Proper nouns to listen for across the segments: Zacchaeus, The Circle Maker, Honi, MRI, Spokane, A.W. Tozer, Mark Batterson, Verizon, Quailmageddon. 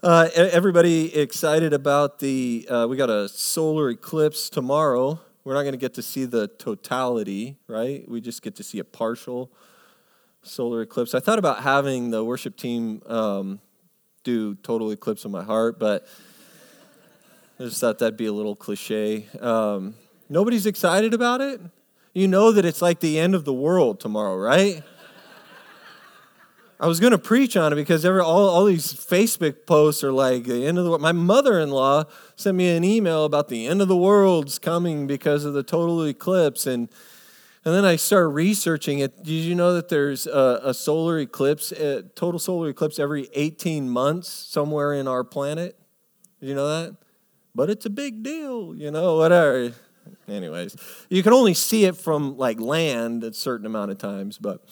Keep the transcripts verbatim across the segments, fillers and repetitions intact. Uh, everybody excited about the, uh, we got a solar eclipse tomorrow. We're not going to get to see the totality, right? We just get to see a partial solar eclipse. I thought about having the worship team um, do Total Eclipse of My Heart, but I just thought that'd be a little cliche. Um, nobody's excited about it? You know that it's like the end of the world tomorrow, right? I was going to preach on it because every, all, all these Facebook posts are like the end of the world. My mother-in-law sent me an email about the end of the world's coming because of the total eclipse. And and then I started researching it. Did you know that there's a, a solar eclipse, a total solar eclipse every eighteen months somewhere in our planet? Did you know that? But it's a big deal, you know, whatever. Anyways, you can only see it from like land a certain amount of times, but...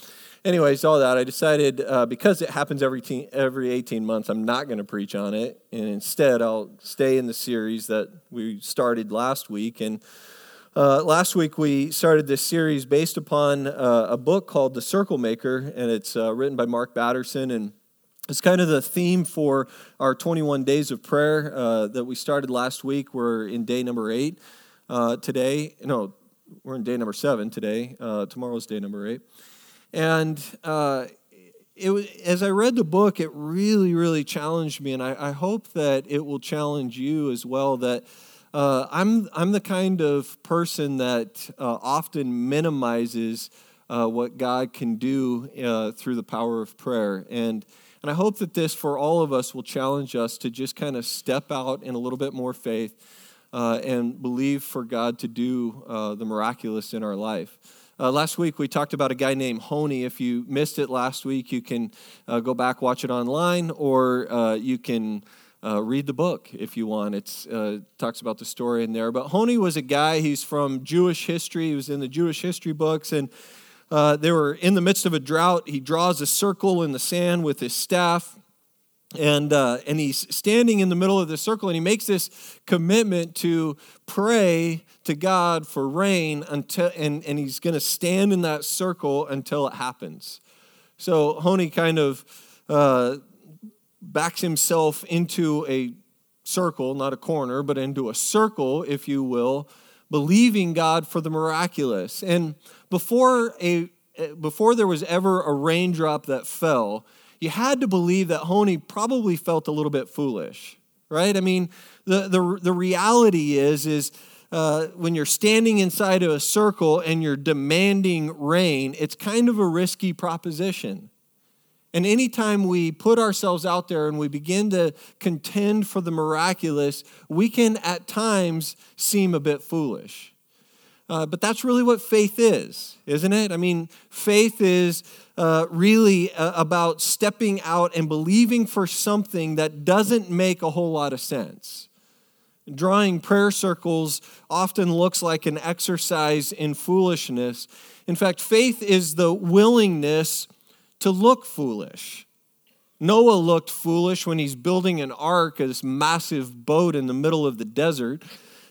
Anyways, all that, I decided uh, because it happens every teen, every eighteen months, I'm not going to preach on it, and instead I'll stay in the series that we started last week. And uh, last week we started this series based upon uh, a book called The Circle Maker, and it's uh, written by Mark Batterson, and it's kind of the theme for our twenty-one days of prayer uh, that we started last week. We're in day number eight uh, today. No, we're in day number seven today. Uh, tomorrow's day number eight. And uh, it was, as I read the book, it really, really challenged me, and I, I hope that it will challenge you as well. That uh, I'm I'm the kind of person that uh, often minimizes uh, what God can do uh, through the power of prayer, and and I hope that this for all of us will challenge us to just kind of step out in a little bit more faith uh, and believe for God to do uh, the miraculous in our life. Uh, last week, we talked about a guy named Honi. If you missed it last week, you can uh, go back, watch it online, or uh, you can uh, read the book if you want. It uh, talks about the story in there. But Honi was a guy, he's from Jewish history. He was in the Jewish history books, and uh, they were in the midst of a drought. He draws a circle in the sand with his staff, and uh, and he's standing in the middle of the circle, and he makes this commitment to pray to God for rain until, and, and he's going to stand in that circle until it happens. So Honi kind of uh, backs himself into a circle, not a corner, but into a circle, if you will, believing God for the miraculous. And before a before there was ever a raindrop that fell, you had to believe that Honi probably felt a little bit foolish, right? I mean, the the, the reality is is Uh, when you're standing inside of a circle and you're demanding rain, it's kind of a risky proposition. And anytime we put ourselves out there and we begin to contend for the miraculous, we can at times seem a bit foolish. Uh, but that's really what faith is, isn't it? I mean, faith is uh, really uh, about stepping out and believing for something that doesn't make a whole lot of sense. Drawing prayer circles often looks like an exercise in foolishness. In fact, faith is the willingness to look foolish. Noah looked foolish when he's building an ark, this massive boat in the middle of the desert.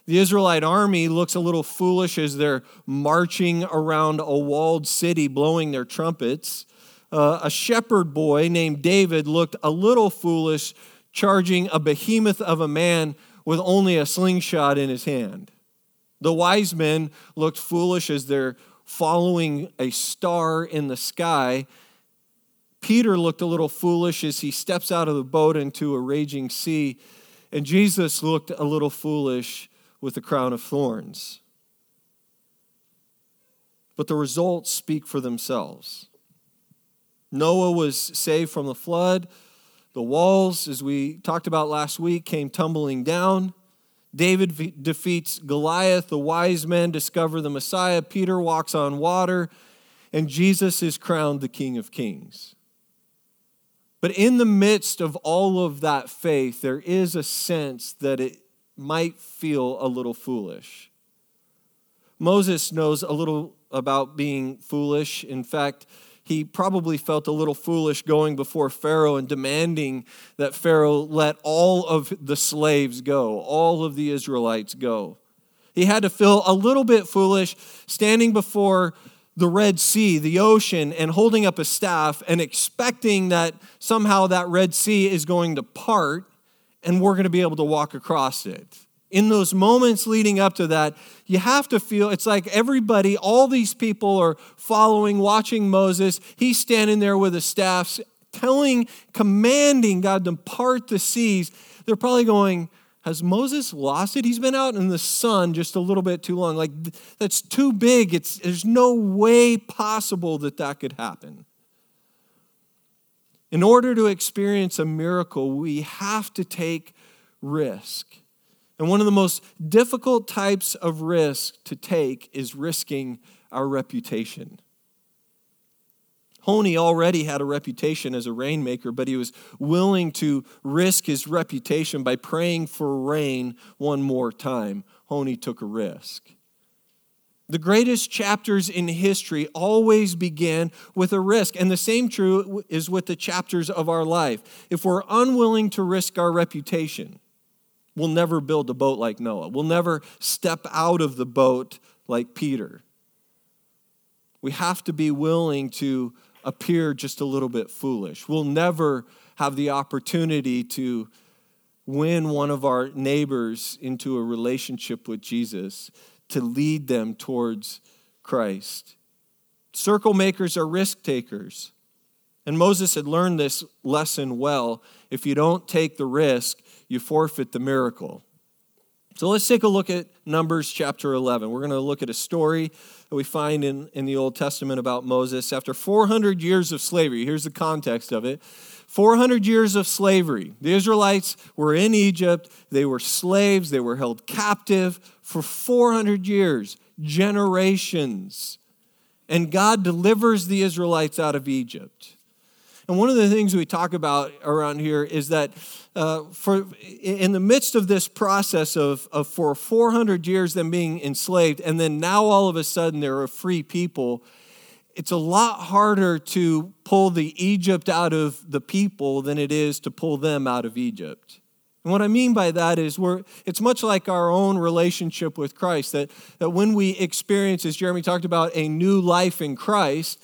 The Israelite army looks a little foolish as they're marching around a walled city, blowing their trumpets. Uh, a shepherd boy named David looked a little foolish, charging a behemoth of a man with only a slingshot in his hand. The wise men looked foolish as they're following a star in the sky. Peter looked a little foolish as he steps out of the boat into a raging sea. And Jesus looked a little foolish with the crown of thorns. But the results speak for themselves. Noah was saved from the flood. The walls, as we talked about last week, came tumbling down. David defeats Goliath. The wise men discover the Messiah. Peter walks on water. And Jesus is crowned the King of Kings. But in the midst of all of that faith, there is a sense that it might feel a little foolish. Moses knows a little about being foolish. In fact, he probably felt a little foolish going before Pharaoh and demanding that Pharaoh let all of the slaves go, all of the Israelites go. He had to feel a little bit foolish standing before the Red Sea, the ocean, and holding up a staff and expecting that somehow that Red Sea is going to part and we're going to be able to walk across it. In those moments leading up to that, you have to feel, it's like everybody, all these people are following, watching Moses. He's standing there with his staffs, telling, commanding God to part the seas. They're probably going, has Moses lost it? He's been out in the sun just a little bit too long. Like, that's too big. It's, there's no way possible that that could happen. In order to experience a miracle, we have to take risk. And one of the most difficult types of risk to take is risking our reputation. Honi already had a reputation as a rainmaker, but he was willing to risk his reputation by praying for rain one more time. Honi took a risk. The greatest chapters in history always begin with a risk, and the same true is with the chapters of our life. If we're unwilling to risk our reputation, we'll never build a boat like Noah. We'll never step out of the boat like Peter. We have to be willing to appear just a little bit foolish. We'll never have the opportunity to win one of our neighbors into a relationship with Jesus, to lead them towards Christ. Circle makers are risk takers. And Moses had learned this lesson well. If you don't take the risk, you forfeit the miracle. So let's take a look at Numbers chapter eleven. We're going to look at a story that we find in, in the Old Testament about Moses. After four hundred years of slavery, here's the context of it. four hundred years of slavery. The Israelites were in Egypt. They were slaves. They were held captive for four hundred years, generations. And God delivers the Israelites out of Egypt. And one of the things we talk about around here is that uh, for in the midst of this process of, of for four hundred years them being enslaved, and then now all of a sudden they're a free people, it's a lot harder to pull the Egypt out of the people than it is to pull them out of Egypt. And what I mean by that is we're it's much like our own relationship with Christ, that, that when we experience, as Jeremy talked about, a new life in Christ,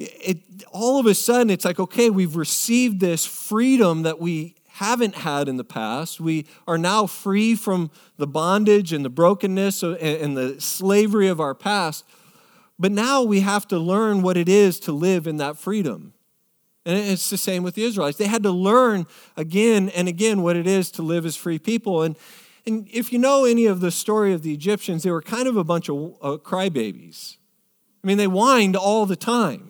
It, all of a sudden, it's like, okay, we've received this freedom that we haven't had in the past. We are now free from the bondage and the brokenness and the slavery of our past. But now we have to learn what it is to live in that freedom. And it's the same with the Israelites. They had to learn again and again what it is to live as free people. And, and if you know any of the story of the Egyptians, they were kind of a bunch of uh, crybabies. I mean, they whined all the time.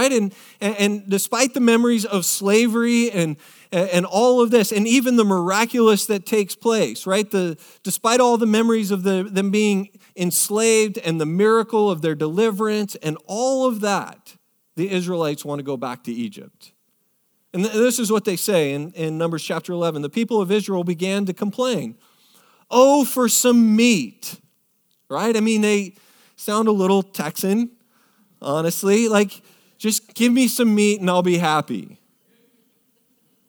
Right? And, and and despite the memories of slavery and and all of this, and even the miraculous that takes place, right? The despite all the memories of the, them being enslaved and the miracle of their deliverance and all of that, the Israelites want to go back to Egypt. And th- this is what they say in, in Numbers chapter eleven. The people of Israel began to complain. Oh, for some meat. Right? I mean, they sound a little Texan, honestly. Like, just give me some meat and I'll be happy.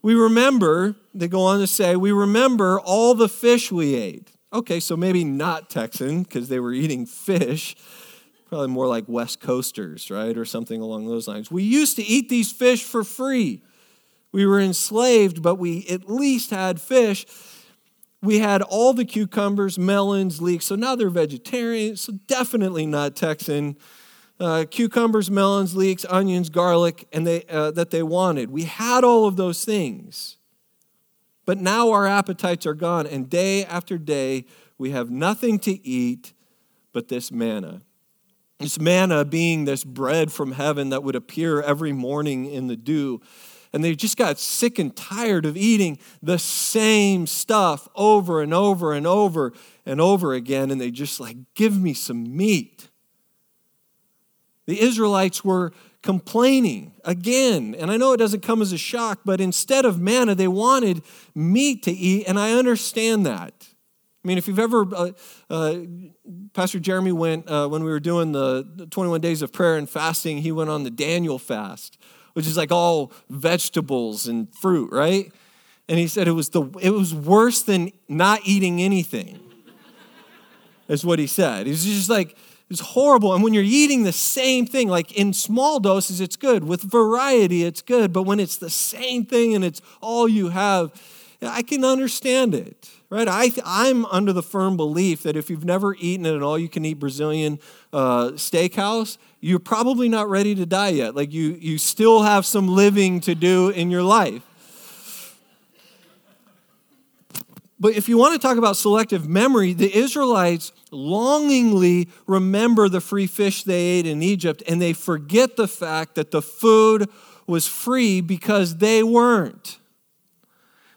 We remember, they go on to say, we remember all the fish we ate. Okay, so maybe not Texan because they were eating fish. Probably more like West Coasters, right? Or something along those lines. We used to eat these fish for free. We were enslaved, but we at least had fish. We had all the cucumbers, melons, leeks. So now they're vegetarian, so definitely not Texan. Uh, cucumbers, melons, leeks, onions, garlic, and they uh, that they wanted. We had all of those things. But now our appetites are gone, and day after day, we have nothing to eat but this manna. This manna being this bread from heaven that would appear every morning in the dew. And they just got sick and tired of eating the same stuff over and over and over and over again, and they just like, give me some meat. The Israelites were complaining again. And I know it doesn't come as a shock, but instead of manna, they wanted meat to eat, and I understand that. I mean, if you've ever, uh, uh, Pastor Jeremy went, uh, when we were doing the twenty-one days of prayer and fasting, he went on the Daniel fast, which is like all vegetables and fruit, right? And he said it was the it was worse than not eating anything, is what he said. He's just like, it's horrible. And when you're eating the same thing, like in small doses, it's good. With variety, it's good. But when it's the same thing and it's all you have, I can understand it, right? I, I'm under the firm belief that if you've never eaten at an all-you-can-eat Brazilian uh, steakhouse, you're probably not ready to die yet. Like, you, you still have some living to do in your life. But if you want to talk about selective memory, the Israelites longingly remember the free fish they ate in Egypt, and they forget the fact that the food was free because they weren't.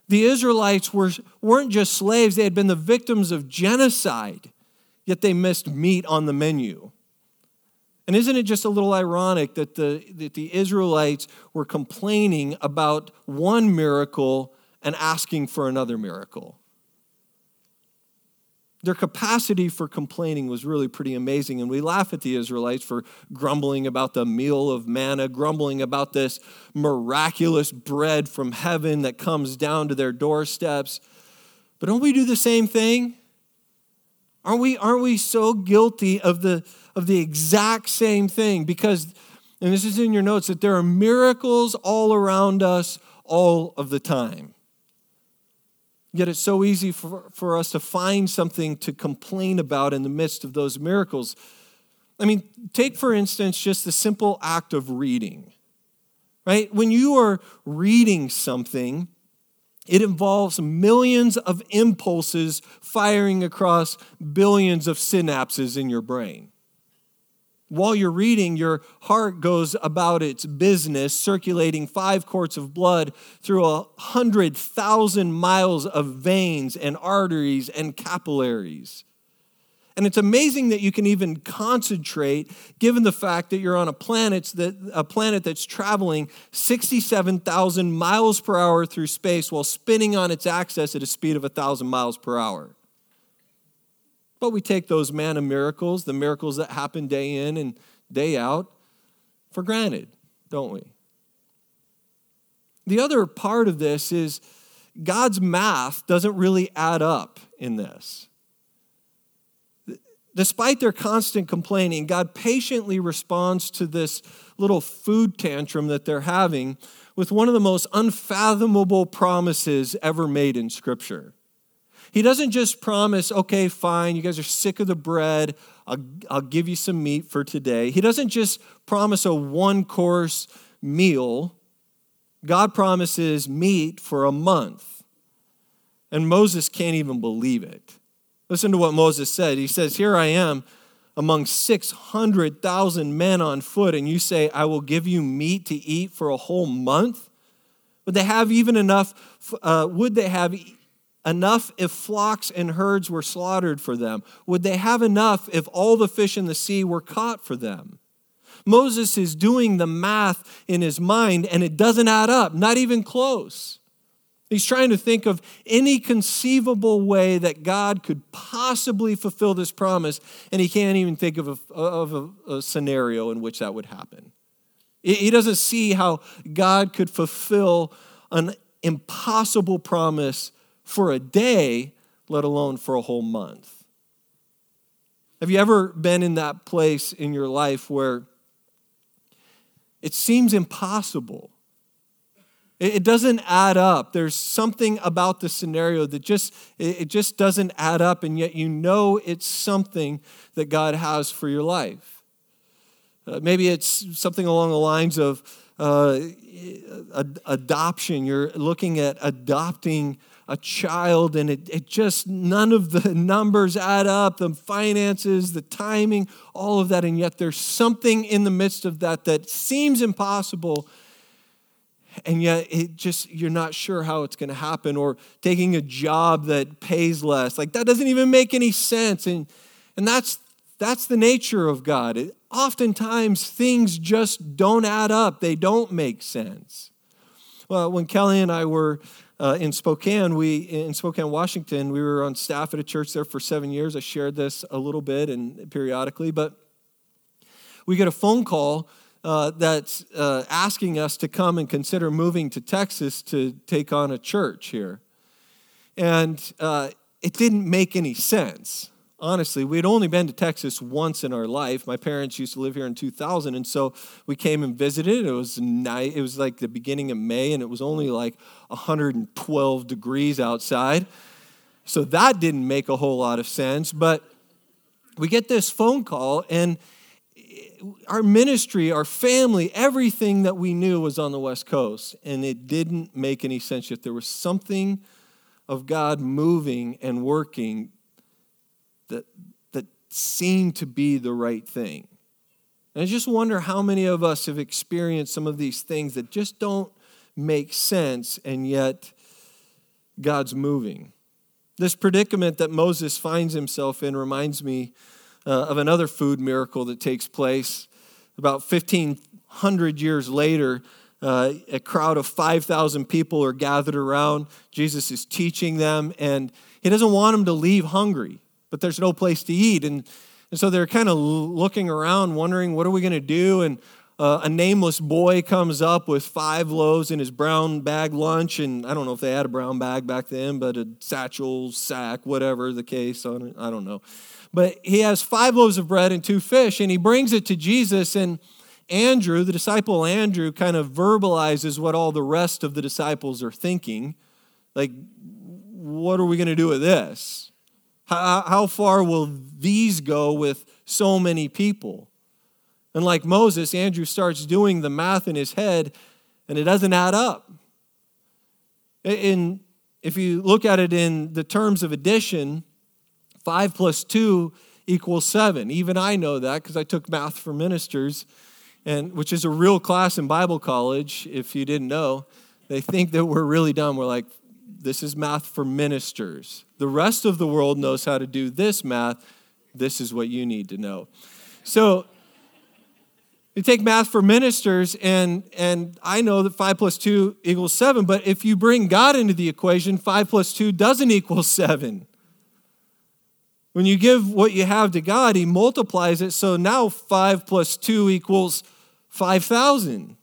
The Israelites were, weren't just slaves. They had been the victims of genocide, yet they missed meat on the menu. And isn't it just a little ironic that the, that the Israelites were complaining about one miracle and asking for another miracle? Their capacity for complaining was really pretty amazing, and we laugh at the Israelites for grumbling about the meal of manna, grumbling about this miraculous bread from heaven that comes down to their doorsteps. But don't we do the same thing? Aren't we, aren't we so guilty of the, of the exact same thing? Because, and this is in your notes, that there are miracles all around us all of the time. Yet it's so easy for, for us to find something to complain about in the midst of those miracles. I mean, take for instance just the simple act of reading, right? When you are reading something, it involves millions of impulses firing across billions of synapses in your brain. While you're reading, your heart goes about its business, circulating five quarts of blood through a hundred thousand miles of veins and arteries and capillaries. And it's amazing that you can even concentrate, given the fact that you're on a planet that a planet that's traveling sixty-seven thousand miles per hour through space while spinning on its axis at a speed of a thousand miles per hour. But we take those manna miracles, the miracles that happen day in and day out, for granted, don't we? The other part of this is God's math doesn't really add up in this. Despite their constant complaining, God patiently responds to this little food tantrum that they're having with one of the most unfathomable promises ever made in Scripture. He doesn't just promise, okay, fine, you guys are sick of the bread, I'll, I'll give you some meat for today. He doesn't just promise a one-course meal. God promises meat for a month. And Moses can't even believe it. Listen to what Moses said. He says, here I am among six hundred thousand men on foot, and you say, I will give you meat to eat for a whole month? Would they have even enough, uh, would they have enough if flocks and herds were slaughtered for them? Would they have enough if all the fish in the sea were caught for them? Moses is doing the math in his mind, and it doesn't add up, not even close. He's trying to think of any conceivable way that God could possibly fulfill this promise, and he can't even think of a, of a, a scenario in which that would happen. He doesn't see how God could fulfill an impossible promise for a day, let alone for a whole month. Have you ever been in that place in your life where it seems impossible? It doesn't add up. There's something about the scenario that just, it just doesn't add up, and yet you know it's something that God has for your life. Uh, maybe it's something along the lines of uh, ad- adoption. You're looking at adopting a child, and it, it just, none of the numbers add up, the finances, the timing, all of that, and yet there's something in the midst of that that seems impossible, and yet it just, you're not sure how it's going to happen, or taking a job that pays less. Like, that doesn't even make any sense, and and that's that's the nature of God. It, oftentimes, things just don't add up. They don't make sense. Well, when Kelly and I were Uh, in Spokane, we in Spokane, Washington, we were on staff at a church there for seven years. I shared this a little bit and periodically, but we get a phone call uh, that's uh, asking us to come and consider moving to Texas to take on a church here, and uh, it didn't make any sense. honestly, we had only been to Texas once in our life. My parents used to live here in two thousand, and so we came and visited. It was night. It was like the beginning of May, and it was only like one hundred twelve degrees outside. So that didn't make a whole lot of sense, but we get this phone call, and our ministry, our family, everything that we knew was on the West Coast, and it didn't make any sense yet. There was something of God moving and working that that seemed to be the right thing. And I just wonder how many of us have experienced some of these things that just don't make sense, and yet God's moving. This predicament that Moses finds himself in reminds me uh, of another food miracle that takes place. About fifteen hundred years later, uh, a crowd of five thousand people are gathered around. Jesus is teaching them, and he doesn't want them to leave hungry, but there's no place to eat. And, and so they're kind of looking around, wondering, what are we going to do? And uh, a nameless boy comes up with five loaves in his brown bag lunch. And I don't know if they had a brown bag back then, but a satchel, sack, whatever the case, on it, I don't know. But he has five loaves of bread and two fish, and he brings it to Jesus. And Andrew, the disciple Andrew, kind of verbalizes what all the rest of the disciples are thinking. Like, what are we going to do with this? How, how far will these go with so many people? And like Moses, Andrew starts doing the math in his head, and it doesn't add up. And if you look at it in the terms of addition, five plus two equals seven. Even I know that because I took math for ministers, and which is a real class in Bible college, if you didn't know. They think that we're really dumb. We're like, this is math for ministers. The rest of the world knows how to do this math. This is what you need to know. So you take math for ministers, and, and I know that five plus two equals seven, but if you bring God into the equation, five plus two doesn't equal seven. When you give what you have to God, he multiplies it, so now five plus two equals five thousand.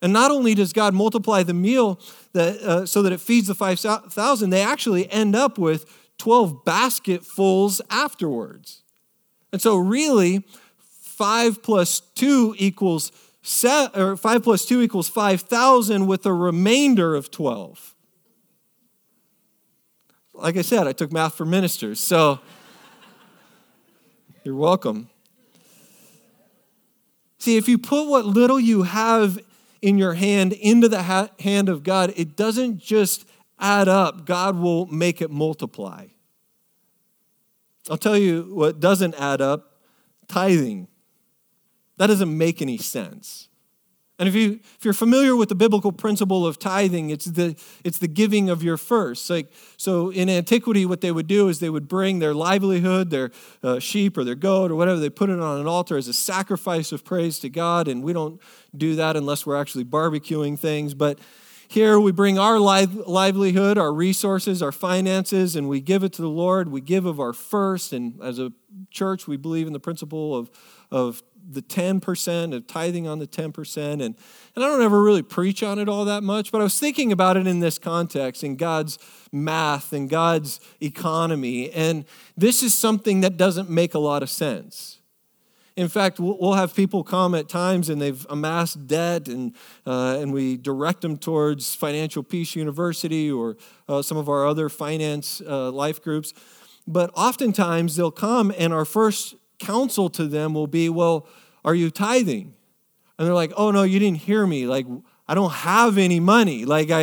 And not only does God multiply the meal that uh, so that it feeds the five thousand, they actually end up with twelve basketfuls afterwards. And so really, five plus two equals seven, or five plus two equals five thousand with a remainder of twelve. Like I said, I took math for ministers, so you're welcome. See, if you put what little you have in your hand into the ha- hand of God, it doesn't just add up. God will make it multiply. I'll tell you what doesn't add up: tithing. That doesn't make any sense. And if you if you're familiar with the biblical principle of tithing, it's the it's the giving of your first. Like so, in antiquity, what they would do is they would bring their livelihood, their uh, sheep or their goat or whatever, they put it on an altar as a sacrifice of praise to God. And we don't do that unless we're actually barbecuing things. But here we bring our live, livelihood, our resources, our finances, and we give it to the Lord. We give of our first. And as a church, we believe in the principle of of. the ten percent, of tithing on the ten percent. And, and I don't ever really preach on it all that much, but I was thinking about it in this context, in God's math and God's economy. And this is something that doesn't make a lot of sense. In fact, we'll have people come at times and they've amassed debt, and uh, and we direct them towards Financial Peace University or uh, some of our other finance uh, life groups. But oftentimes they'll come, and our first counsel to them will be, well, are you tithing? And they're like, oh, no, you didn't hear me. Like, I don't have any money. Like, I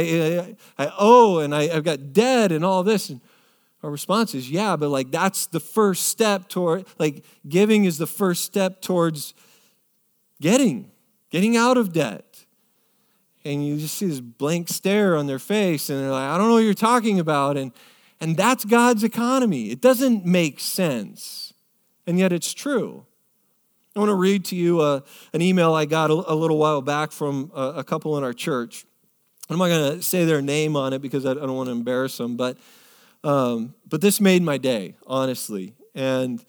I, I owe, and I, I've got debt and all this. And our response is, yeah, but like, that's the first step toward, like, giving is the first step towards getting, getting out of debt. And you just see this blank stare on their face, and they're like, I don't know what you're talking about. And, and that's God's economy. It doesn't make sense. And yet it's true. I want to read to you uh, an email I got a, a little while back from a, a couple in our church. I'm not going to say their name on it because I, I don't want to embarrass them, but um, but this made my day, honestly. And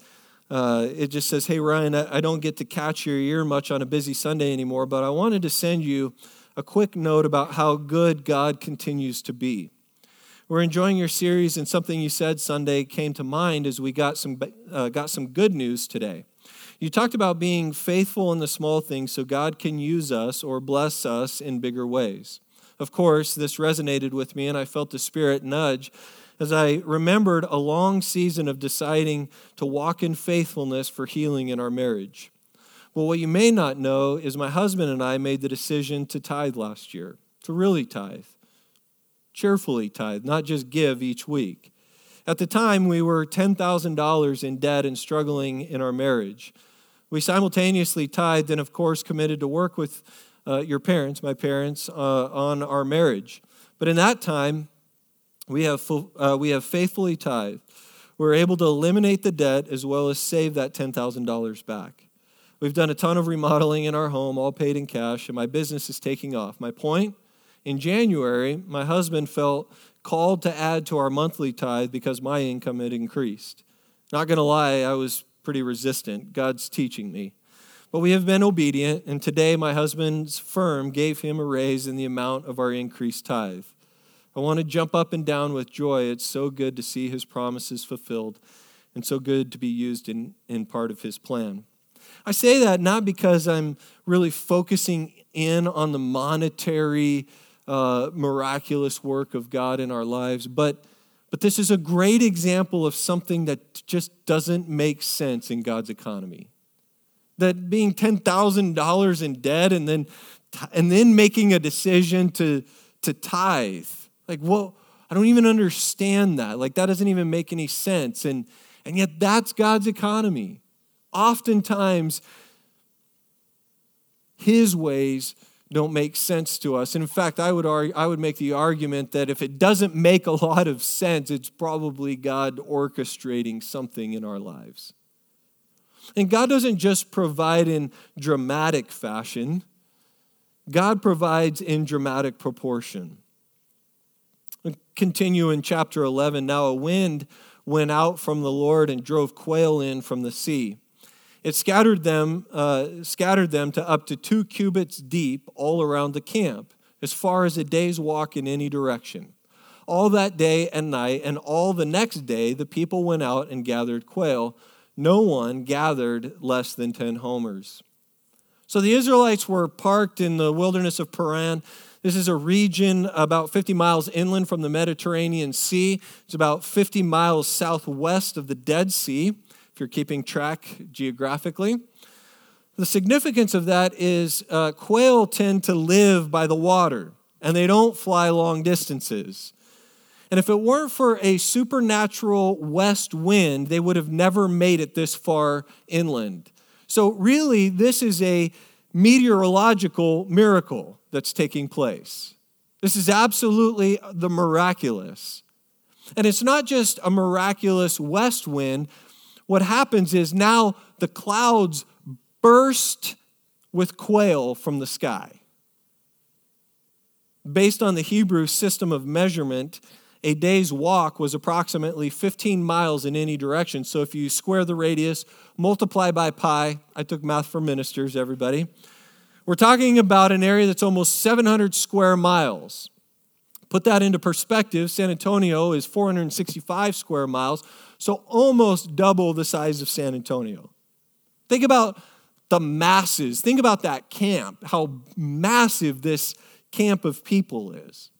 uh, it just says, hey, Ryan, I, I don't get to catch your ear much on a busy Sunday anymore, but I wanted to send you a quick note about how good God continues to be. We're enjoying your series, and something you said Sunday came to mind as we got some uh, got some good news today. You talked about being faithful in the small things so God can use us or bless us in bigger ways. Of course, this resonated with me, and I felt the Spirit nudge as I remembered a long season of deciding to walk in faithfulness for healing in our marriage. Well, what you may not know is my husband and I made the decision to tithe last year, to really tithe, cheerfully tithe, not just give each week. At the time, we were ten thousand dollars in debt and struggling in our marriage. We simultaneously tithed and, of course, committed to work with uh, your parents, my parents, uh, on our marriage. But in that time, we have uh, we have faithfully tithed. We were able to eliminate the debt as well as save that ten thousand dollars back. We've done a ton of remodeling in our home, all paid in cash, and my business is taking off. My point, in January, my husband felt called to add to our monthly tithe because my income had increased. Not going to lie, I was pretty resistant. God's teaching me. But we have been obedient, and today my husband's firm gave him a raise in the amount of our increased tithe. I want to jump up and down with joy. It's so good to see his promises fulfilled and so good to be used in, in part of his plan. I say that not because I'm really focusing in on the monetary, uh, miraculous work of God in our lives, but but this is a great example of something that just doesn't make sense in God's economy. That being ten thousand dollars in debt and then and then making a decision to to tithe. Like, whoa, I don't even understand that. Like, that doesn't even make any sense. And and yet that's God's economy. Oftentimes, his ways don't make sense to us. And in fact, I would argue, I would make the argument that if it doesn't make a lot of sense, it's probably God orchestrating something in our lives. And God doesn't just provide in dramatic fashion. God provides in dramatic proportion. We continue in chapter eleven. Now a wind went out from the Lord and drove quail in from the sea. It scattered them, uh, scattered them to up to two cubits deep all around the camp, as far as a day's walk in any direction. All that day and night and all the next day, the people went out and gathered quail. No one gathered less than ten homers. So the Israelites were parked in the wilderness of Paran. This is a region about fifty miles inland from the Mediterranean Sea. It's about fifty miles southwest of the Dead Sea, if you're keeping track geographically. The significance of that is uh, quail tend to live by the water, and they don't fly long distances. And if it weren't for a supernatural west wind, they would have never made it this far inland. So really, this is a meteorological miracle that's taking place. This is absolutely the miraculous. And it's not just a miraculous west wind. What happens is now the clouds burst with quail from the sky. Based on the Hebrew system of measurement, a day's walk was approximately fifteen miles in any direction. So if you square the radius, multiply by pi, I took math for ministers, everybody. We're talking about an area that's almost seven hundred square miles. Put that into perspective, San Antonio is four hundred sixty-five square miles, so almost double the size of San Antonio. Think about the masses. Think about that camp, how massive this camp of people is.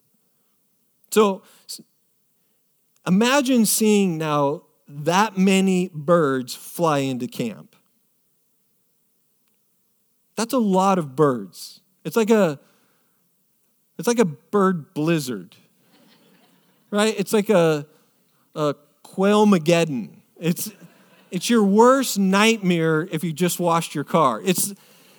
So imagine seeing now that many birds fly into camp. That's a lot of birds. It's like a, it's like a bird blizzard, right? It's like a, a Quailmageddon. It's, it's your worst nightmare if you just washed your car. It's,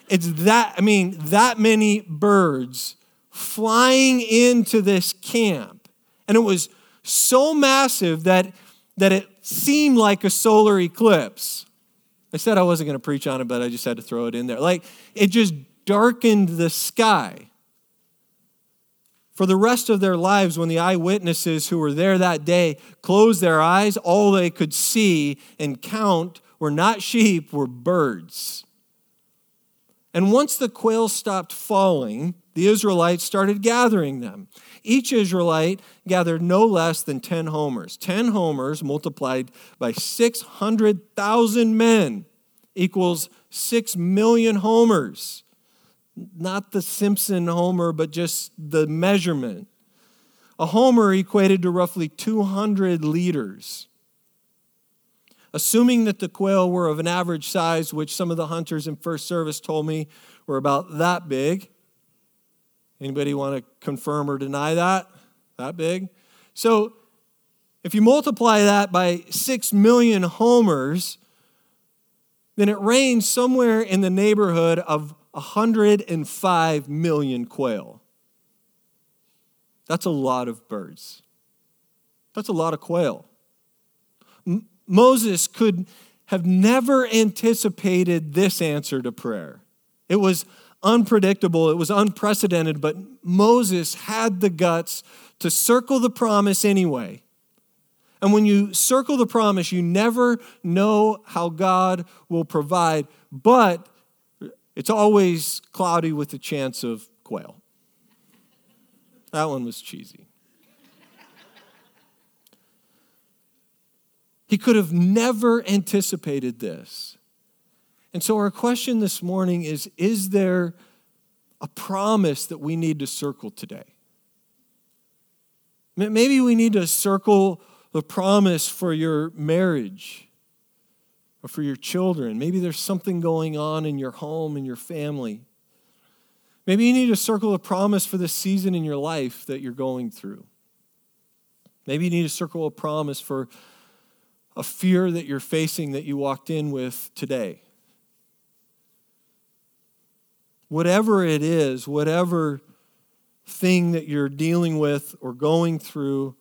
it's that. I mean, that many birds flying into this camp, and it was so massive that that it seemed like a solar eclipse. I said I wasn't going to preach on it, but I just had to throw it in there. Like, it just darkened the sky. For the rest of their lives, when the eyewitnesses who were there that day closed their eyes, all they could see and count were not sheep, were birds. And once the quail stopped falling, the Israelites started gathering them. Each Israelite gathered no less than ten homers. Ten homers multiplied by six hundred thousand men equals six million homers. Not the Simpson homer, but just the measurement. A homer equated to roughly two hundred liters. Assuming that the quail were of an average size, which some of the hunters in first service told me were about that big. Anybody want to confirm or deny that? That big? So if you multiply that by six million homers, then it rained somewhere in the neighborhood of one hundred five million quail. That's a lot of birds. That's a lot of quail. M- Moses could have never anticipated this answer to prayer. It was unpredictable, it was unprecedented, but Moses had the guts to circle the promise anyway. And when you circle the promise, you never know how God will provide, but it's always cloudy with the chance of quail. That one was cheesy. He could have never anticipated this. And so our question this morning is, is there a promise that we need to circle today? Maybe we need to circle the promise for your marriage or for your children. Maybe there's something going on in your home, in your family. Maybe you need to circle a promise for the season in your life that you're going through. Maybe you need to circle a promise for a fear that you're facing that you walked in with today. Whatever it is, whatever thing that you're dealing with or going through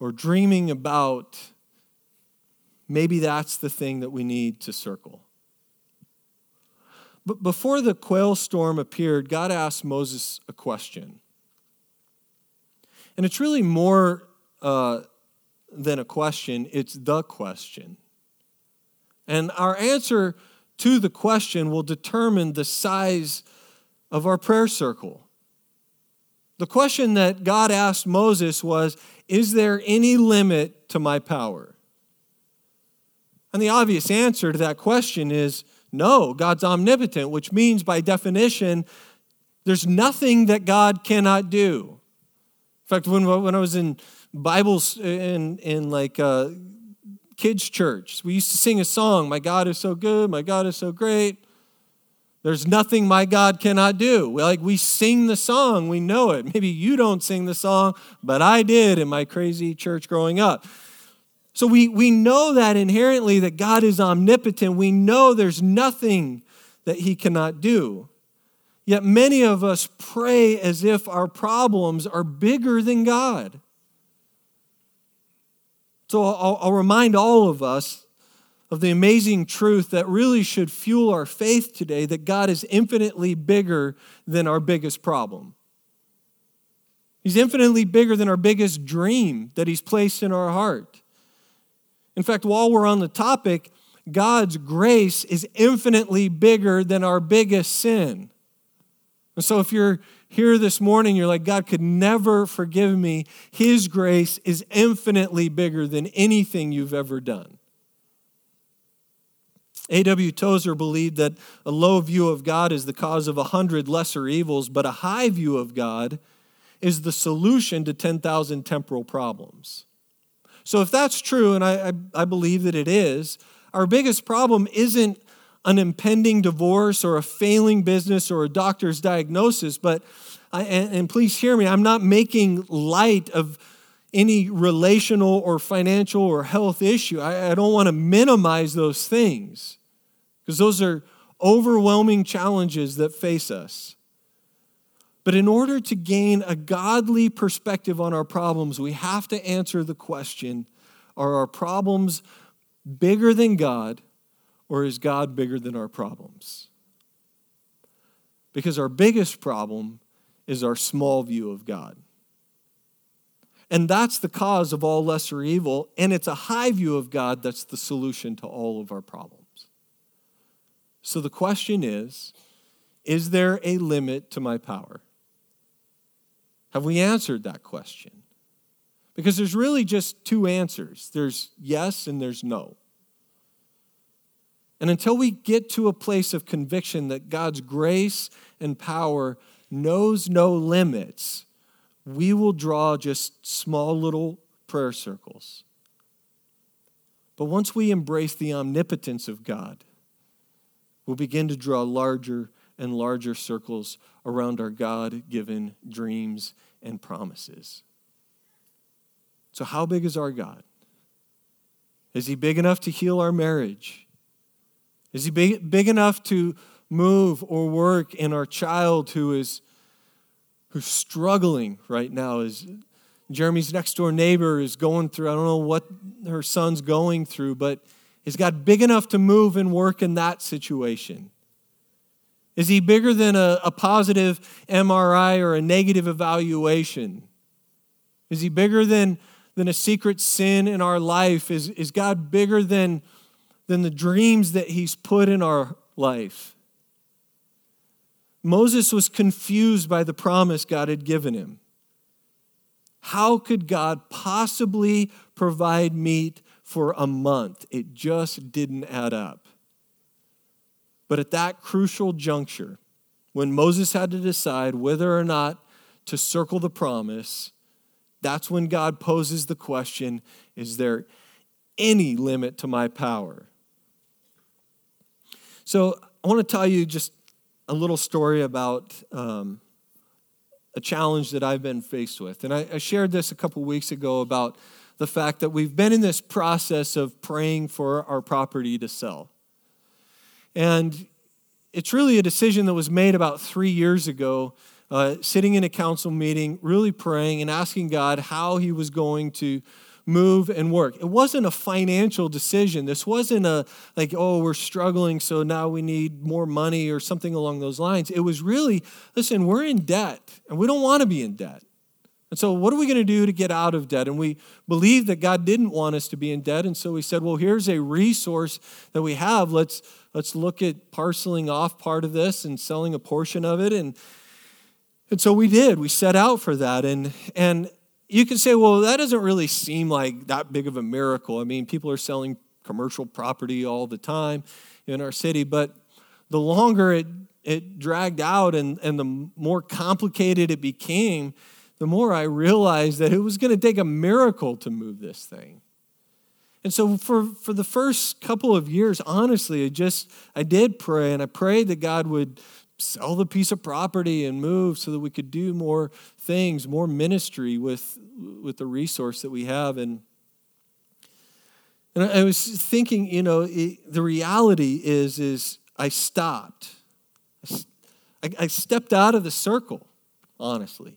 or dreaming about, maybe that's the thing that we need to circle. But before the quail storm appeared, God asked Moses a question. And it's really more uh, than a question, it's the question. And our answer to the question will determine the size of our prayer circle. The question that God asked Moses was, is there any limit to my power? And the obvious answer to that question is no, God's omnipotent, which means by definition, there's nothing that God cannot do. In fact, when, when I was in Bibles, in, in like uh, kids' church, we used to sing a song, "My God is so good, my God is so great. There's nothing my God cannot do." We, like we sing the song, we know it. Maybe you don't sing the song, but I did in my crazy church growing up. So we, we know that inherently that God is omnipotent. We know there's nothing that he cannot do. Yet many of us pray as if our problems are bigger than God. So I'll, I'll remind all of us of the amazing truth that really should fuel our faith today, that God is infinitely bigger than our biggest problem. He's infinitely bigger than our biggest dream that he's placed in our heart. In fact, while we're on the topic, God's grace is infinitely bigger than our biggest sin. And so if you're here this morning, you're like, God could never forgive me. His grace is infinitely bigger than anything you've ever done. A W Tozer believed that a low view of God is the cause of a hundred lesser evils, but a high view of God is the solution to ten thousand temporal problems. So if that's true, and I, I, I believe that it is, our biggest problem isn't an impending divorce or a failing business or a doctor's diagnosis, but, I, and, and please hear me, I'm not making light of any relational or financial or health issue. I, I don't want to minimize those things because those are overwhelming challenges that face us. But in order to gain a godly perspective on our problems, we have to answer the question, are our problems bigger than God, or is God bigger than our problems? Because our biggest problem is our small view of God. And that's the cause of all lesser evil, and it's a high view of God that's the solution to all of our problems. So the question is, is there a limit to my power? Have we answered that question? Because there's really just two answers. There's yes and there's no. And until we get to a place of conviction that God's grace and power knows no limits, we will draw just small little prayer circles. But once we embrace the omnipotence of God, we'll begin to draw larger and larger circles around our God-given dreams and promises. So how big is our God? Is he big enough to heal our marriage? Is he big, big enough to move or work in our child who is who's struggling right now? Is Jeremy's next door neighbor is going through, I don't know what her son's going through, but is God big enough to move and work in that situation? Is he bigger than a, a positive M R I or a negative evaluation? Is he bigger than, than a secret sin in our life? Is, is God bigger than, than the dreams that he's put in our life? Moses was confused by the promise God had given him. How could God possibly provide meat for a month? It just didn't add up. But at that crucial juncture, when Moses had to decide whether or not to circle the promise, that's when God poses the question, is there any limit to my power? So I want to tell you just a little story about um, a challenge that I've been faced with. And I, I shared this a couple weeks ago about the fact that we've been in this process of praying for our property to sell. And it's really a decision that was made about three years ago, uh, sitting in a council meeting, really praying and asking God how he was going to move and work. It wasn't a financial decision. This wasn't a, like, oh, we're struggling, so now we need more money or something along those lines. It was really, listen, we're in debt, and we don't want to be in debt. And so what are we going to do to get out of debt? And we believe that God didn't want us to be in debt. And so we said, well, here's a resource that we have. Let's let's look at parceling off part of this and selling a portion of it. And, and so we did. We set out for that. And, and you can say, well, that doesn't really seem like that big of a miracle. I mean, people are selling commercial property all the time in our city. But the longer it, it dragged out and, and the more complicated it became, the more I realized that it was going to take a miracle to move this thing. And so for, for the first couple of years, honestly, I just, I did pray, and I prayed that God would sell the piece of property and move so that we could do more things, more ministry with, with the resource that we have. And, and I was thinking, you know, it, the reality is, is I stopped. I, I stepped out of the circle, honestly.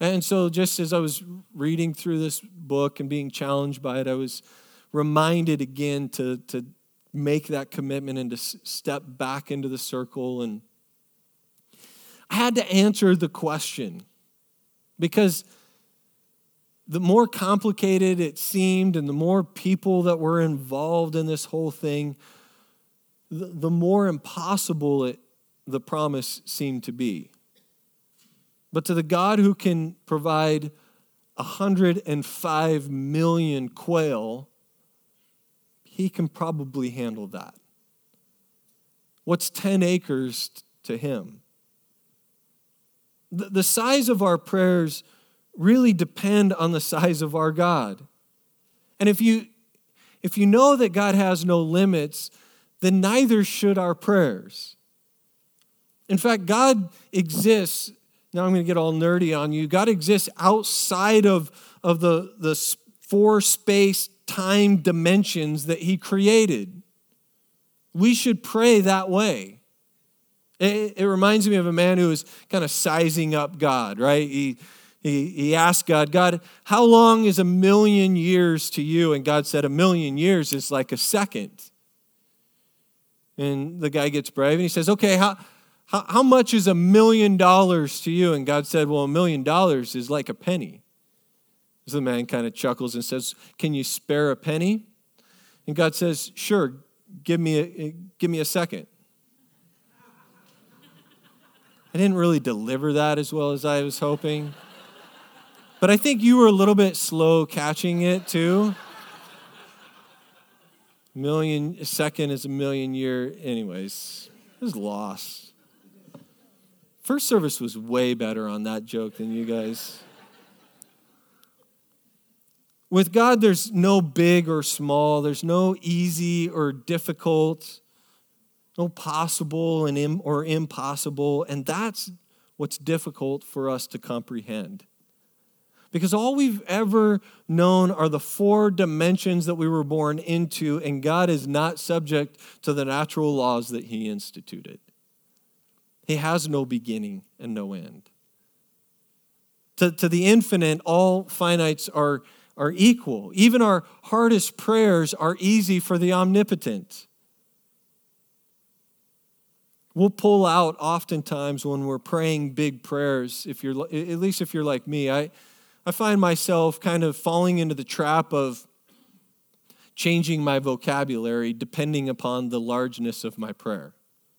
And so just as I was reading through this book and being challenged by it, I was reminded again to, to make that commitment and to step back into the circle. And I had to answer the question, because the more complicated it seemed and the more people that were involved in this whole thing, the, the more impossible it, the promise seemed to be. But to the God who can provide one hundred five million quail, he can probably handle that. What's ten acres to him? The size of our prayers really depend on the size of our God. And if you, if you know that God has no limits, then neither should our prayers. In fact, God exists. Now I'm going to get all nerdy on you. God exists outside of, of the, the four space time dimensions that he created. We should pray that way. It, it reminds me of a man who was kind of sizing up God, right? He, he, he asked God, God, how long is a million years to you? And God said, a million years is like a second. And the guy gets brave and he says, okay, how... How much is a million dollars to you? And God said, well, a million dollars is like a penny. So the man kind of chuckles and says, can you spare a penny? And God says, sure, give me a, give me a second. I didn't really deliver that as well as I was hoping. But I think you were a little bit slow catching it too. Million, a second is a million year. Anyways, it was lost. First service was way better on that joke than you guys. With God, there's no big or small. There's no easy or difficult. No possible and im- or impossible. And that's what's difficult for us to comprehend. Because all we've ever known are the four dimensions that we were born into, and God is not subject to the natural laws that he instituted. He has no beginning and no end. To, to the infinite, all finites are, are equal. Even our hardest prayers are easy for the omnipotent. We'll pull out oftentimes when we're praying big prayers, if you're at least if you're like me, I... I find myself kind of falling into the trap of changing my vocabulary depending upon the largeness of my prayer,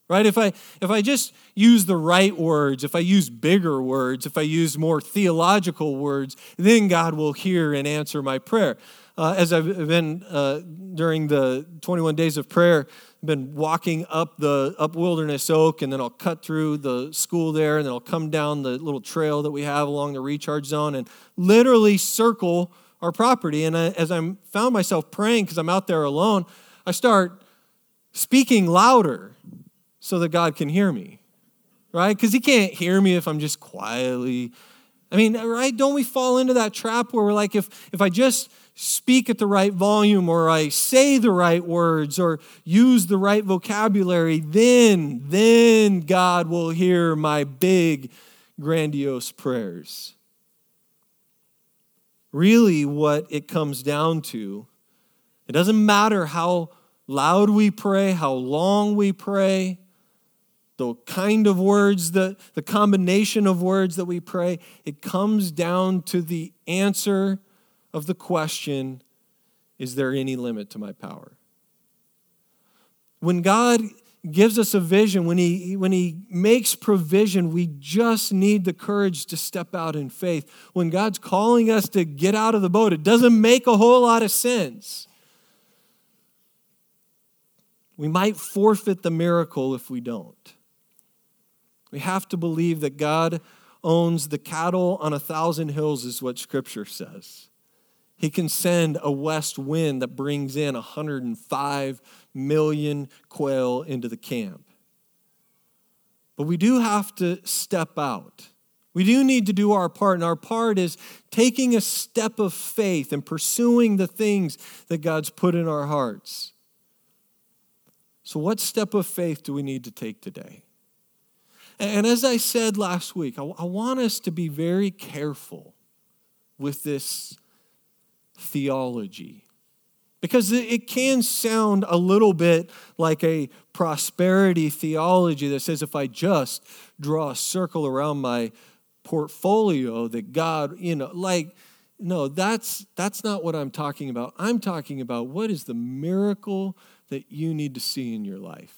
right? If I if I just use the right words, if I use bigger words, if I use more theological words, then God will hear and answer my prayer. Uh, as I've been uh, during the twenty-one days of prayer, I've been walking up the up Wilderness Oak, and then I'll cut through the school there, and then I'll come down the little trail that we have along the recharge zone and literally circle our property. And I, as I found myself praying, because I'm out there alone, I start speaking louder so that God can hear me, right? Because he can't hear me if I'm just quietly. I mean, right? Don't we fall into that trap where we're like, if if I just speak at the right volume, or I say the right words, or use the right vocabulary, then, then God will hear my big, grandiose prayers. Really, what it comes down to, it doesn't matter how loud we pray, how long we pray, the kind of words, the, the combination of words that we pray, it comes down to the answer of the question, is there any limit to my power? When God gives us a vision, when he, when he makes provision, we just need the courage to step out in faith. When God's calling us to get out of the boat, it doesn't make a whole lot of sense. We might forfeit the miracle if we don't. We have to believe that God owns the cattle on a thousand hills, is what Scripture says. He can send a west wind that brings in one hundred five million quail into the camp. But we do have to step out. We do need to do our part, and our part is taking a step of faith and pursuing the things that God's put in our hearts. So what step of faith do we need to take today? And as I said last week, I want us to be very careful with this theology, because it can sound a little bit like a prosperity theology that says if I just draw a circle around my portfolio that God, you know, like, no, that's that's not what I'm talking about. I'm talking about what is the miracle that you need to see in your life.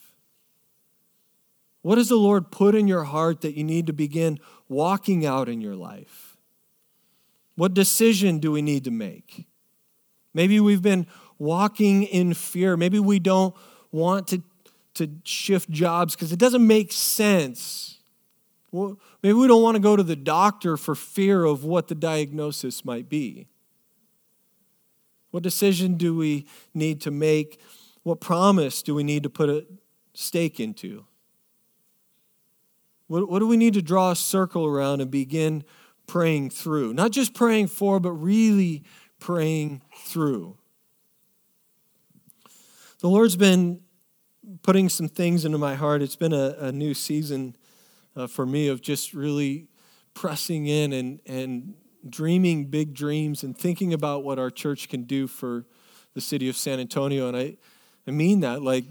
What does the Lord put in your heart that you need to begin walking out in your life? What decision do we need to make? Maybe we've been walking in fear. Maybe we don't want to, to shift jobs because it doesn't make sense. Well, maybe we don't want to go to the doctor for fear of what the diagnosis might be. What decision do we need to make? What promise do we need to put a stake into? What, what do we need to draw a circle around and begin praying through? Not just praying for, but really praying through. The Lord's been putting some things into my heart. It's been a, a new season uh, for me of just really pressing in and, and dreaming big dreams and thinking about what our church can do for the city of San Antonio. And I, I mean that, like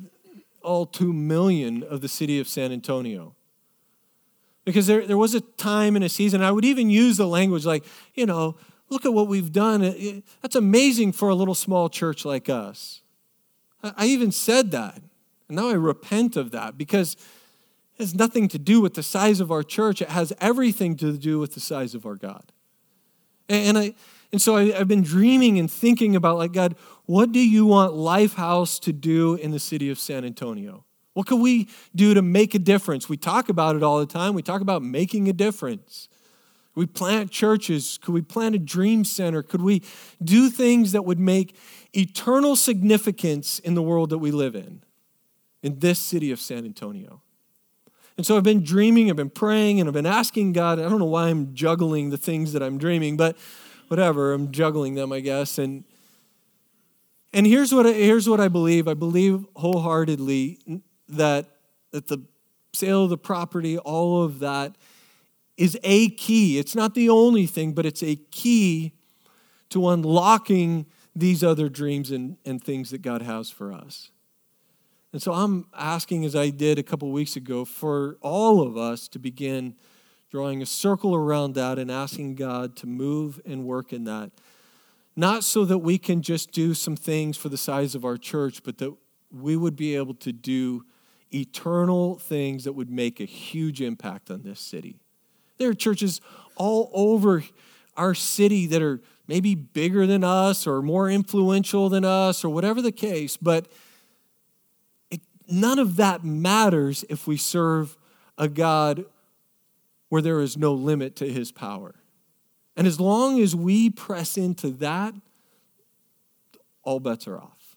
all two million of the city of San Antonio. Because there, there was a time and a season, I would even use the language like, you know, look at what we've done. That's amazing for a little small church like us. I even said that. And now I repent of that because it has nothing to do with the size of our church. It has everything to do with the size of our God. And I and so I, I've been dreaming and thinking about, like, God, what do you want Lifehouse to do in the city of San Antonio? What can we do to make a difference? We talk about it all the time. We talk about making a difference. Could we plant churches? Could we plant a dream center? Could we do things that would make eternal significance in the world that we live in, in this city of San Antonio? And so I've been dreaming, I've been praying, and I've been asking God. I don't know why I'm juggling the things that I'm dreaming, but whatever, I'm juggling them, I guess. And and here's what I, here's what I believe. I believe wholeheartedly that that the sale of the property, all of that, is a key. It's not the only thing, but it's a key to unlocking these other dreams and, and things that God has for us. And so I'm asking, as I did a couple weeks ago, for all of us to begin drawing a circle around that and asking God to move and work in that. Not so that we can just do some things for the size of our church, but that we would be able to do eternal things that would make a huge impact on this city. There are churches all over our city that are maybe bigger than us or more influential than us or whatever the case, but it, none of that matters if we serve a God where there is no limit to his power. And as long as we press into that, all bets are off.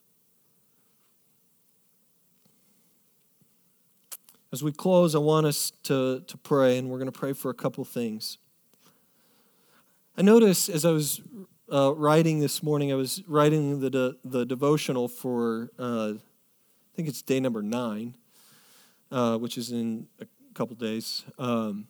As we close, I want us to, to pray, and we're going to pray for a couple things. I noticed as I was uh, writing this morning, I was writing the de- the devotional for, uh, I think it's day number nine, uh, which is in a couple days. Um,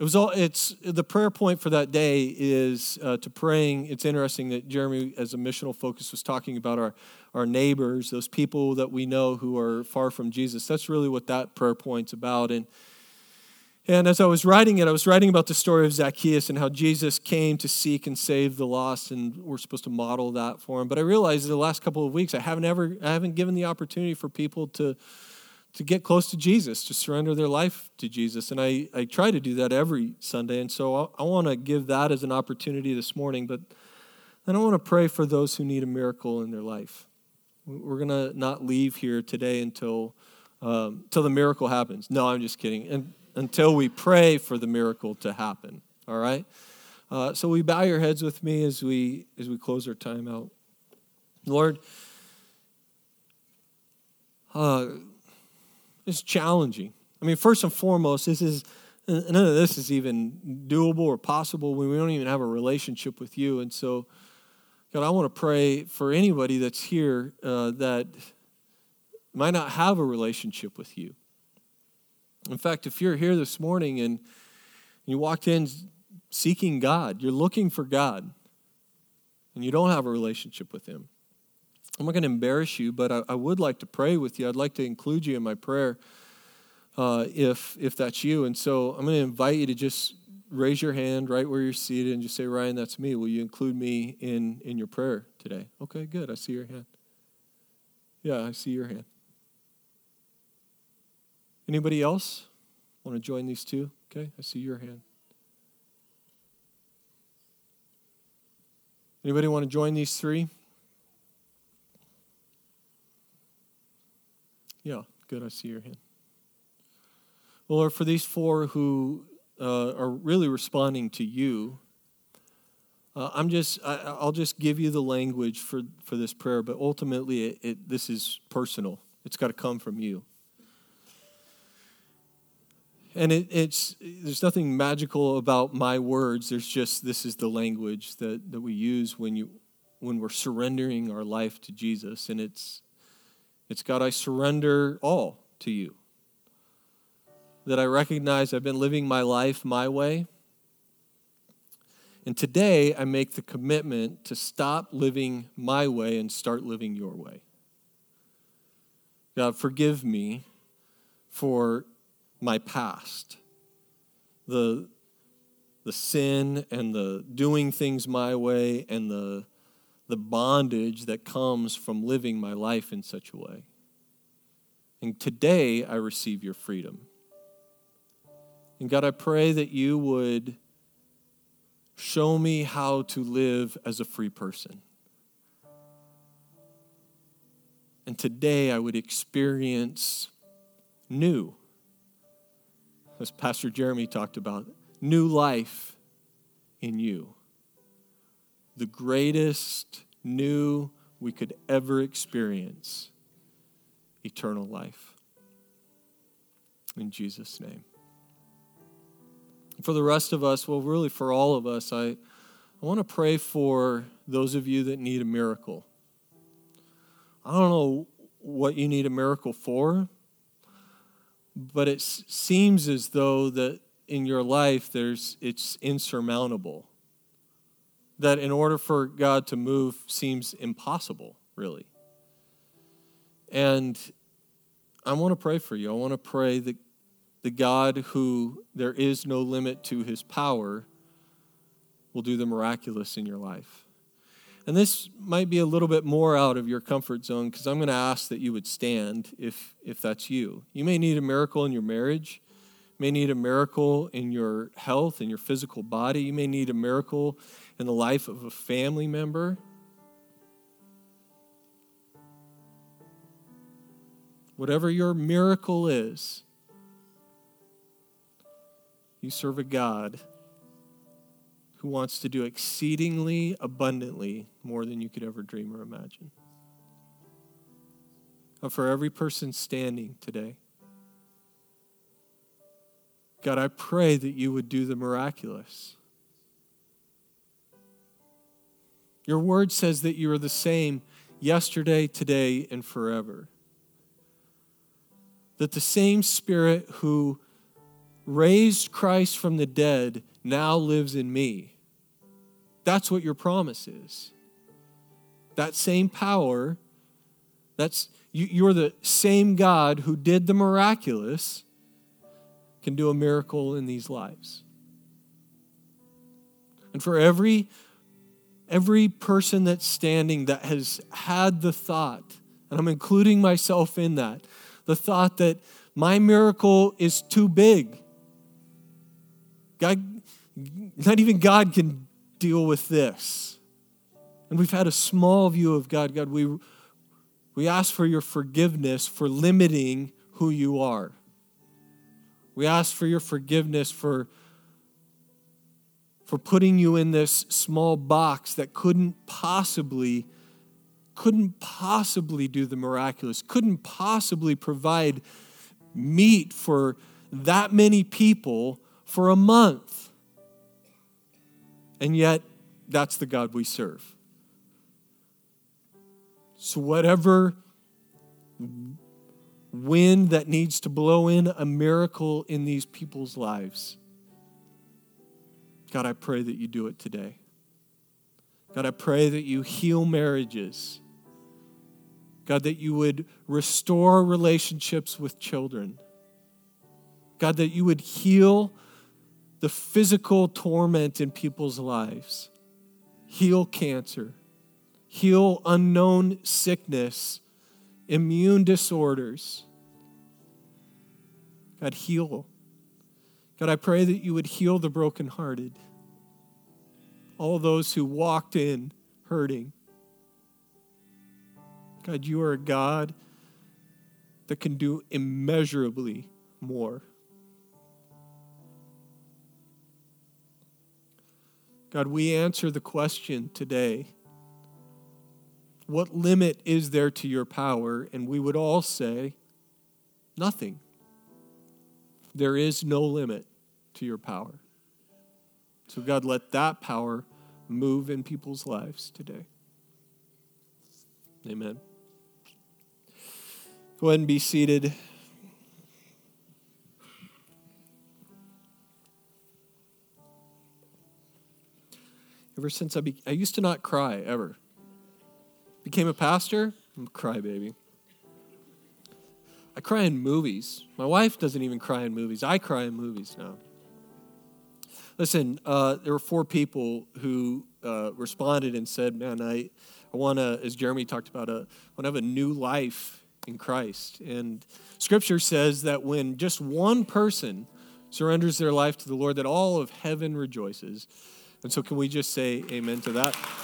it was all. It's the prayer point for that day is uh, to praying. It's interesting that Jeremy, as a missional focus, was talking about our. our neighbors, those people that we know who are far from Jesus. That's really what that prayer point's about. And and as I was writing it, I was writing about the story of Zacchaeus and how Jesus came to seek and save the lost, and we're supposed to model that for him. But I realized the last couple of weeks, I haven't ever, I haven't given the opportunity for people to, to get close to Jesus, to surrender their life to Jesus. And I, I try to do that every Sunday. And so I, I want to give that as an opportunity this morning, but then I want to pray for those who need a miracle in their life. We're going to not leave here today until um, till the miracle happens. No, I'm just kidding. And until we pray for the miracle to happen, all right? Uh, so we bow your heads with me as we as we close our time out. Lord, uh, it's challenging. I mean, first and foremost, this is none of this is even doable or possible when we don't even have a relationship with you. And so, God, I want to pray for anybody that's here uh, that might not have a relationship with you. In fact, if you're here this morning and you walked in seeking God, you're looking for God, and you don't have a relationship with him, I'm not going to embarrass you, but I, I would like to pray with you. I'd like to include you in my prayer uh, if if that's you. And so I'm going to invite you to just raise your hand right where you're seated and just say, Ryan, that's me. Will you include me in, in your prayer today? Okay, good. I see your hand. Yeah, I see your hand. Anybody else want to join these two? Okay, I see your hand. Anybody want to join these three? Yeah, good. I see your hand. Well, Lord, for these four who Uh, are really responding to you, uh, I'm just, I, I'll just give you the language for, for this prayer, but ultimately it, it, this is personal. It's got to come from you. And it, it's, there's nothing magical about my words. There's just, this is the language that, that we use when you, when we're surrendering our life to Jesus. And it's, it's God, I surrender all to you. That I recognize I've been living my life my way. And today I make the commitment to stop living my way and start living your way. God, forgive me for my past, the, the sin and the doing things my way and the, the bondage that comes from living my life in such a way. And today I receive your freedom. And God, I pray that you would Show me how to live as a free person. And today I would experience new, as Pastor Jeremy talked about, new life in you. The greatest new we could ever experience, eternal life. In Jesus' name. For the rest of us, well, really for all of us, I, I want to pray for those of you that need a miracle. I don't know what you need a miracle for, but it seems as though that in your life there's it's insurmountable. That in order for God to move seems impossible, really. And I want to pray for you. I want to pray that the God who there is no limit to his power will do the miraculous in your life. And this might be a little bit more out of your comfort zone because I'm going to ask that you would stand if if that's you. You may need a miracle in your marriage. You may need a miracle in your health, in your physical body. You may need a miracle in the life of a family member. Whatever your miracle is, you serve a God who wants to do exceedingly abundantly more than you could ever dream or imagine. And for every person standing today, God, I pray that you would do the miraculous. Your word says that you are the same yesterday, today, and forever. That the same Spirit who raised Christ from the dead now lives in me. That's what your promise is. That same power, that's you, you're the same God who did the miraculous, can do a miracle in these lives. And for every, every person that's standing that has had the thought, and I'm including myself in that, the thought that my miracle is too big. God, not even God can deal with this. And we've had a small view of God. God, we, we ask for your forgiveness for limiting who you are. We ask for your forgiveness for, for putting you in this small box that couldn't possibly, couldn't possibly do the miraculous, couldn't possibly provide meat for that many people for a month. And yet, that's the God we serve. So whatever wind that needs to blow in a miracle in these people's lives, God, I pray that you do it today. God, I pray that you heal marriages. God, that you would restore relationships with children. God, that you would heal the physical torment in people's lives. Heal cancer. Heal unknown sickness, immune disorders. God, heal. God, I pray that you would heal the brokenhearted. All those who walked in hurting. God, you are a God that can do immeasurably more. God, we answer the question today, what limit is there to your power? And we would all say, nothing. There is no limit to your power. So God, let that power move in people's lives today. Amen. Go ahead and be seated. Ever since I, be, I used to not cry, ever. Became a pastor, I'm a crybaby. I cry in movies. My wife doesn't even cry in movies. I cry in movies now. Listen, uh, there were four people who uh, responded and said, man, I, I want to, as Jeremy talked about, uh, I want to have a new life in Christ. And Scripture says that when just one person surrenders their life to the Lord, that all of heaven rejoices. And so can we just say amen to that?